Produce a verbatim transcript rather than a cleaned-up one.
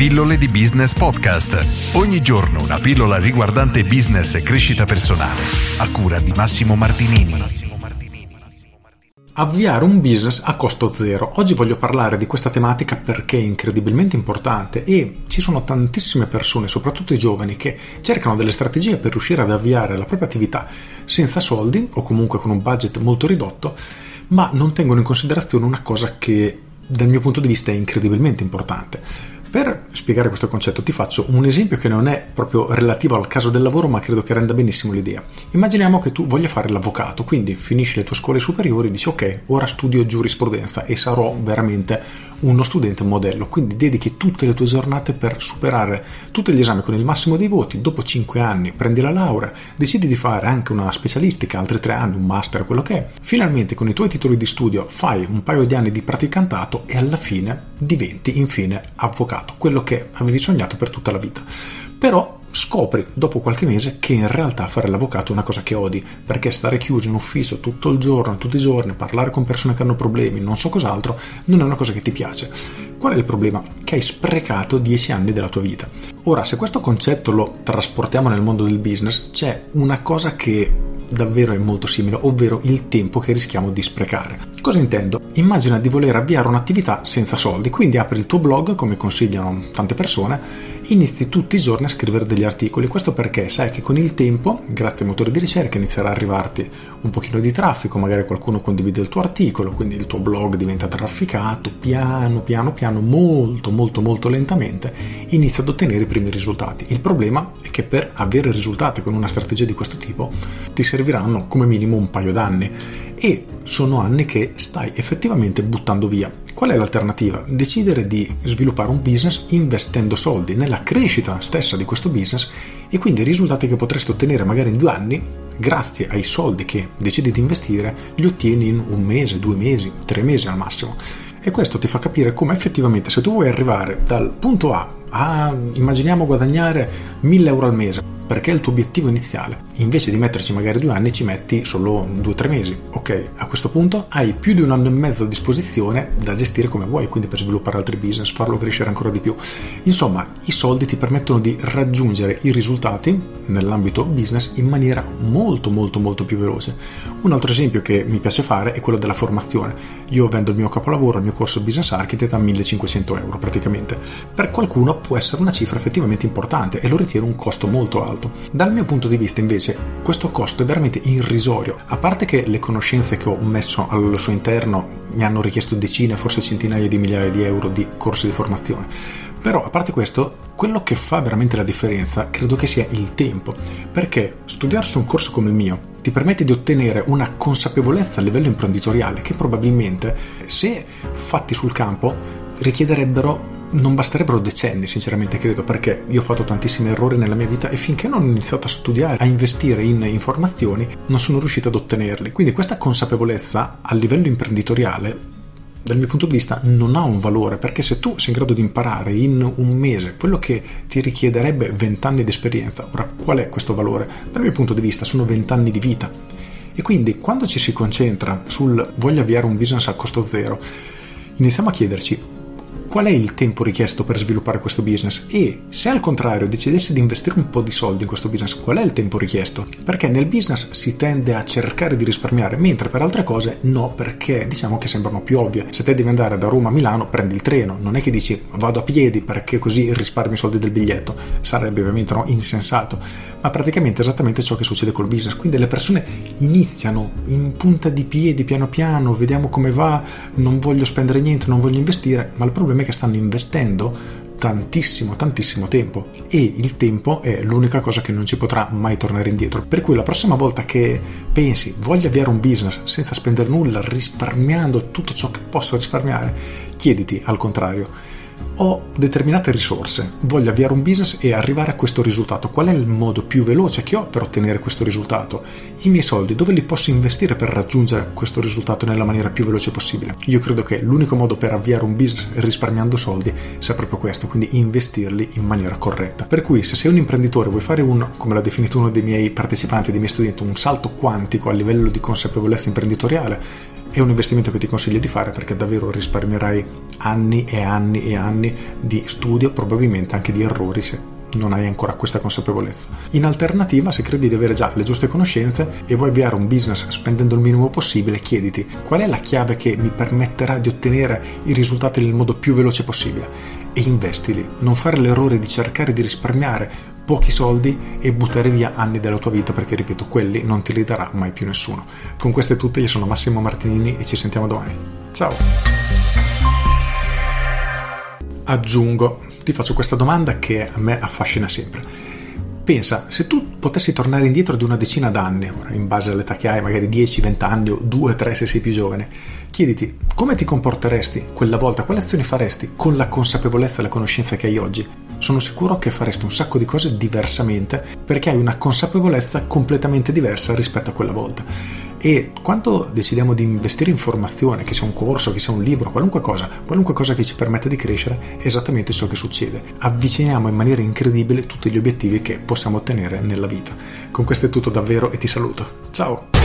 Pillole di Business Podcast. Ogni giorno una pillola riguardante business e crescita personale, a cura di Massimo Martinini. Avviare un business a costo zero. Oggi voglio parlare di questa tematica perché è incredibilmente importante e ci sono tantissime persone, soprattutto i giovani, che cercano delle strategie per riuscire ad avviare la propria attività senza soldi o comunque con un budget molto ridotto, ma non tengono in considerazione una cosa che dal mio punto di vista è incredibilmente importante. Per spiegare questo concetto ti faccio un esempio che non è proprio relativo al caso del lavoro, ma credo che renda benissimo l'idea. Immaginiamo che tu voglia fare l'avvocato, quindi finisci le tue scuole superiori e dici ok, ora studio giurisprudenza e sarò veramente uno studente modello, quindi dedichi tutte le tue giornate per superare tutti gli esami con il massimo dei voti. Dopo cinque anni prendi la laurea, decidi di fare anche una specialistica, altri tre anni, un master, quello che è. Finalmente con i tuoi titoli di studio fai un paio di anni di praticantato e alla fine diventi infine avvocato, quello che avevi sognato per tutta la vita. Però scopri dopo qualche mese che in realtà fare l'avvocato è una cosa che odi, perché stare chiuso in ufficio tutto il giorno, tutti i giorni, parlare con persone che hanno problemi, non so cos'altro, non è una cosa che ti piace. Qual è il problema? Che hai sprecato dieci anni della tua vita. Ora, se questo concetto lo trasportiamo nel mondo del business, c'è una cosa che davvero è molto simile, ovvero il tempo che rischiamo di sprecare. Cosa intendo? Immagina di voler avviare un'attività senza soldi, quindi apri il tuo blog, come consigliano tante persone, inizi tutti i giorni a scrivere degli articoli. Questo perché sai che con il tempo, grazie ai motori di ricerca, inizierà ad arrivarti un pochino di traffico, magari qualcuno condivide il tuo articolo, quindi il tuo blog diventa trafficato, piano piano piano, molto molto molto lentamente, inizia ad ottenere i primi risultati. Il problema è che per avere risultati con una strategia di questo tipo ti serve serviranno come minimo un paio d'anni e sono anni che stai effettivamente buttando via. Qual è l'alternativa? Decidere di sviluppare un business investendo soldi nella crescita stessa di questo business e quindi i risultati che potresti ottenere magari in due anni, grazie ai soldi che decidi di investire, li ottieni in un mese, due mesi, tre mesi al massimo. E questo ti fa capire come effettivamente, se tu vuoi arrivare dal punto A a, immaginiamo, guadagnare mille euro al mese, perché è il tuo obiettivo iniziale, invece di metterci magari due anni ci metti solo due o tre mesi. Ok, a questo punto hai più di un anno e mezzo a disposizione da gestire come vuoi, quindi per sviluppare altri business, farlo crescere ancora di più. Insomma, i soldi ti permettono di raggiungere i risultati nell'ambito business in maniera molto molto molto più veloce. Un altro esempio che mi piace fare è quello della formazione. Io vendo il mio capolavoro, il mio corso Business Architect a millecinquecento euro praticamente. Per qualcuno può essere una cifra effettivamente importante e lo ritiene un costo molto alto. Dal mio punto di vista invece questo costo è veramente irrisorio, a parte che le conoscenze che ho messo al suo interno mi hanno richiesto decine, forse centinaia di migliaia di euro di corsi di formazione. Però a parte questo, quello che fa veramente la differenza credo che sia il tempo, perché studiarsi un corso come il mio ti permette di ottenere una consapevolezza a livello imprenditoriale che probabilmente, se fatti sul campo, richiederebbero non basterebbero decenni, sinceramente credo, perché io ho fatto tantissimi errori nella mia vita e finché non ho iniziato a studiare, a investire in informazioni, non sono riuscito ad ottenerli. Quindi questa consapevolezza a livello imprenditoriale, dal mio punto di vista, non ha un valore, perché se tu sei in grado di imparare in un mese quello che ti richiederebbe vent'anni di esperienza, ora qual è questo valore? Dal mio punto di vista sono vent'anni di vita. E quindi quando ci si concentra sul voglio avviare un business a costo zero, iniziamo a chiederci qual è il tempo richiesto per sviluppare questo business e, se al contrario decidessi di investire un po' di soldi in questo business, qual è il tempo richiesto? Perché nel business si tende a cercare di risparmiare, mentre per altre cose no, perché diciamo che sembrano più ovvie. Se te devi andare da Roma a Milano prendi il treno, non è che dici vado a piedi perché così risparmio i soldi del biglietto, sarebbe ovviamente no, insensato, ma praticamente esattamente ciò che succede col business. Quindi le persone iniziano in punta di piedi, piano piano, vediamo come va, non voglio spendere niente, non voglio investire, ma il problema che stanno investendo tantissimo tantissimo tempo e il tempo è l'unica cosa che non ci potrà mai tornare indietro. Per cui la prossima volta che pensi voglio avviare un business senza spendere nulla, risparmiando tutto ciò che posso risparmiare, chiediti al contrario: ho determinate risorse, voglio avviare un business e arrivare a questo risultato, qual è il modo più veloce che ho per ottenere questo risultato? I miei soldi dove li posso investire per raggiungere questo risultato nella maniera più veloce possibile? Io credo che l'unico modo per avviare un business risparmiando soldi sia proprio questo, quindi investirli in maniera corretta. Per cui se sei un imprenditore e vuoi fare un, come l'ha definito uno dei miei partecipanti, dei miei studenti, un salto quantico a livello di consapevolezza imprenditoriale, è un investimento che ti consiglio di fare, perché davvero risparmierai anni e anni e anni di studio, probabilmente anche di errori se non hai ancora questa consapevolezza. In alternativa, se credi di avere già le giuste conoscenze e vuoi avviare un business spendendo il minimo possibile, chiediti qual è la chiave che mi permetterà di ottenere i risultati nel modo più veloce possibile e investili. Non fare l'errore di cercare di risparmiare pochi soldi e buttare via anni della tua vita, perché ripeto, quelli non te li darà mai più nessuno. Con queste tutte, io sono Massimo Martinini e ci sentiamo domani. Ciao! Aggiungo, ti faccio questa domanda che a me affascina sempre. Pensa, se tu potessi tornare indietro di una decina d'anni, ora in base all'età che hai, magari dieci venti anni o due tre se sei più giovane, chiediti come ti comporteresti quella volta, quali azioni faresti con la consapevolezza e la conoscenza che hai oggi. Sono sicuro che faresti un sacco di cose diversamente, perché hai una consapevolezza completamente diversa rispetto a quella volta. E quando decidiamo di investire in formazione, che sia un corso, che sia un libro, qualunque cosa, qualunque cosa che ci permetta di crescere, è esattamente ciò che succede. Avviciniamo in maniera incredibile tutti gli obiettivi che possiamo ottenere nella vita. Con questo è tutto davvero e ti saluto. Ciao!